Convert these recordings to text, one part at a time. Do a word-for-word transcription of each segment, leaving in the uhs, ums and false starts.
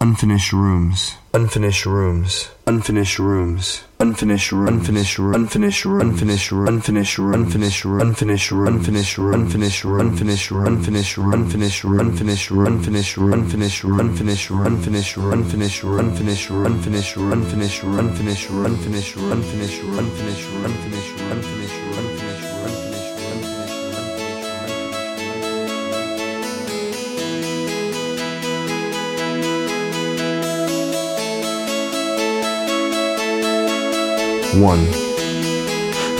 Unfinished rooms. Unfinished rooms. Unfinished rooms. Unfinished rooms. Unfinished rooms. Unfinished rooms. Unfinished rooms. Unfinished rooms. Unfinished rooms. Unfinished rooms. Unfinished rooms. Unfinished rooms. Unfinished rooms. Unfinished rooms. Unfinished rooms. Unfinished rooms. Unfinished rooms. Unfinished rooms. Unfinished rooms. Unfinished rooms. Unfinished rooms. Unfinished rooms. Unfinished rooms. Unfinished rooms. Unfinished rooms. Unfinished rooms. Unfinished rooms. Unfinished rooms. Unfinished rooms. Unfinished rooms. Unfinished rooms. One.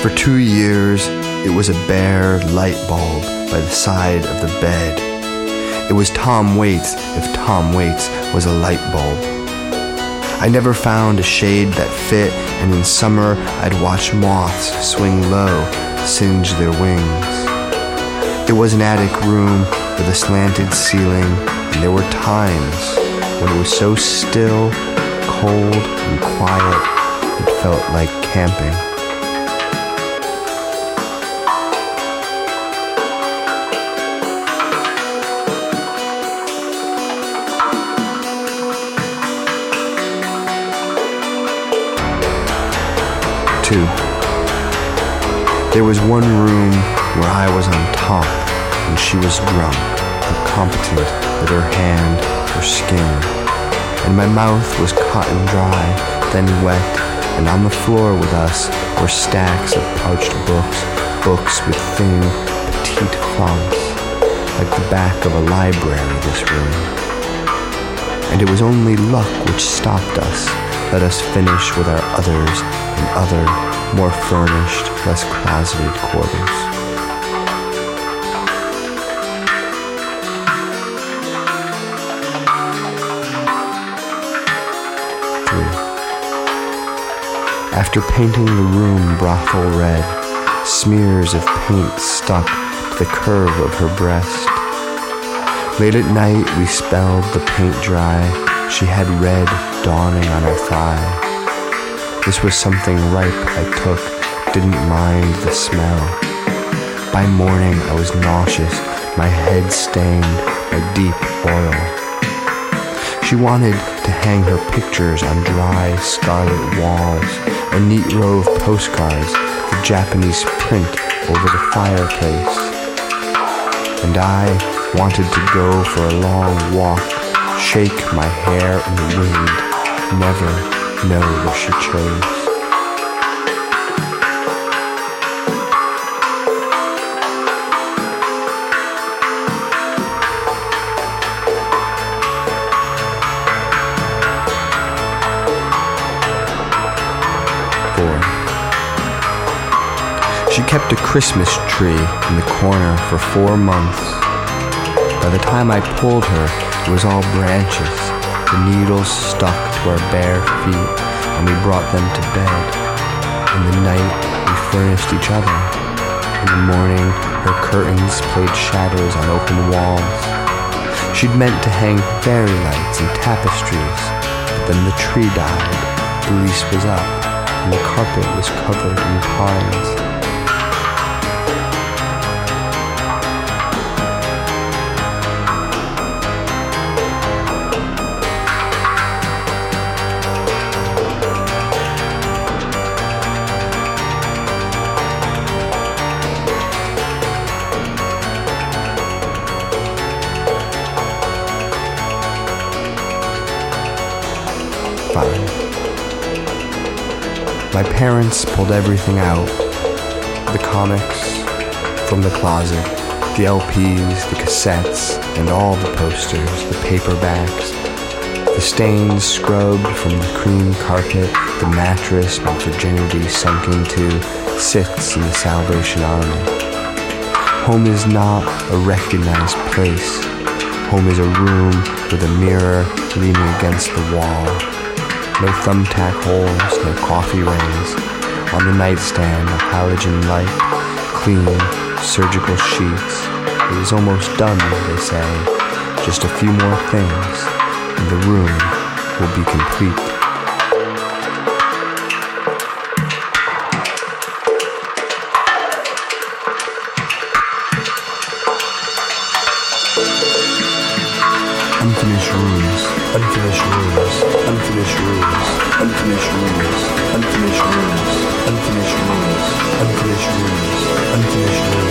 For two years, it was a bare light bulb by the side of the bed. It was Tom Waits if Tom Waits was a light bulb. I never found a shade that fit, and in summer I'd watch moths swing low, singe their wings. It was an attic room with a slanted ceiling, and there were times when it was so still, cold, and quiet. It felt like camping. Two. There was one room where I was on top and she was drunk, incompetent with her hand, her skin, and my mouth was cotton dry, then wet. And on the floor with us were stacks of parched books, books with thin, petite fonts, like the back of a library, this room. And it was only luck which stopped us, let us finish with our others and other, more furnished, less closeted quarters. After painting the room brothel red, smears of paint stuck to the curve of her breast. Late at night, we spelled the paint dry. She had red dawning on her thigh. This was something ripe I took, didn't mind the smell. By morning, I was nauseous, my head stained by deep oil. She wanted to hang her pictures on dry, scarlet walls, a neat row of postcards, the Japanese print over the fireplace. And I wanted to go for a long walk, shake my hair in the wind, never know where she chose. She kept a Christmas tree in the corner for four months. By the time I pulled her, it was all branches. The needles stuck to our bare feet, and we brought them to bed. In the night, we furnished each other. In the morning, her curtains played shadows on open walls. She'd meant to hang fairy lights and tapestries, but then the tree died, the lease was up, and the carpet was covered in vines. My parents pulled everything out, the comics from the closet, the L Ps, the cassettes, and all the posters, the paperbacks, the stains scrubbed from the cream carpet, the mattress my virginity sunk into sits in the Salvation Army. Home is not a recognized place. Home is a room with a mirror leaning against the wall. No thumbtack holes, no coffee rings. On the nightstand, a halogen light, clean, surgical sheets. It was almost done, they say. Just a few more things, and the room will be complete. unfinished rooms, unfinished rooms, unfinished rooms, unfinished rooms, unfinished rooms, unfinished rooms, unfinished rooms, unfinished rooms.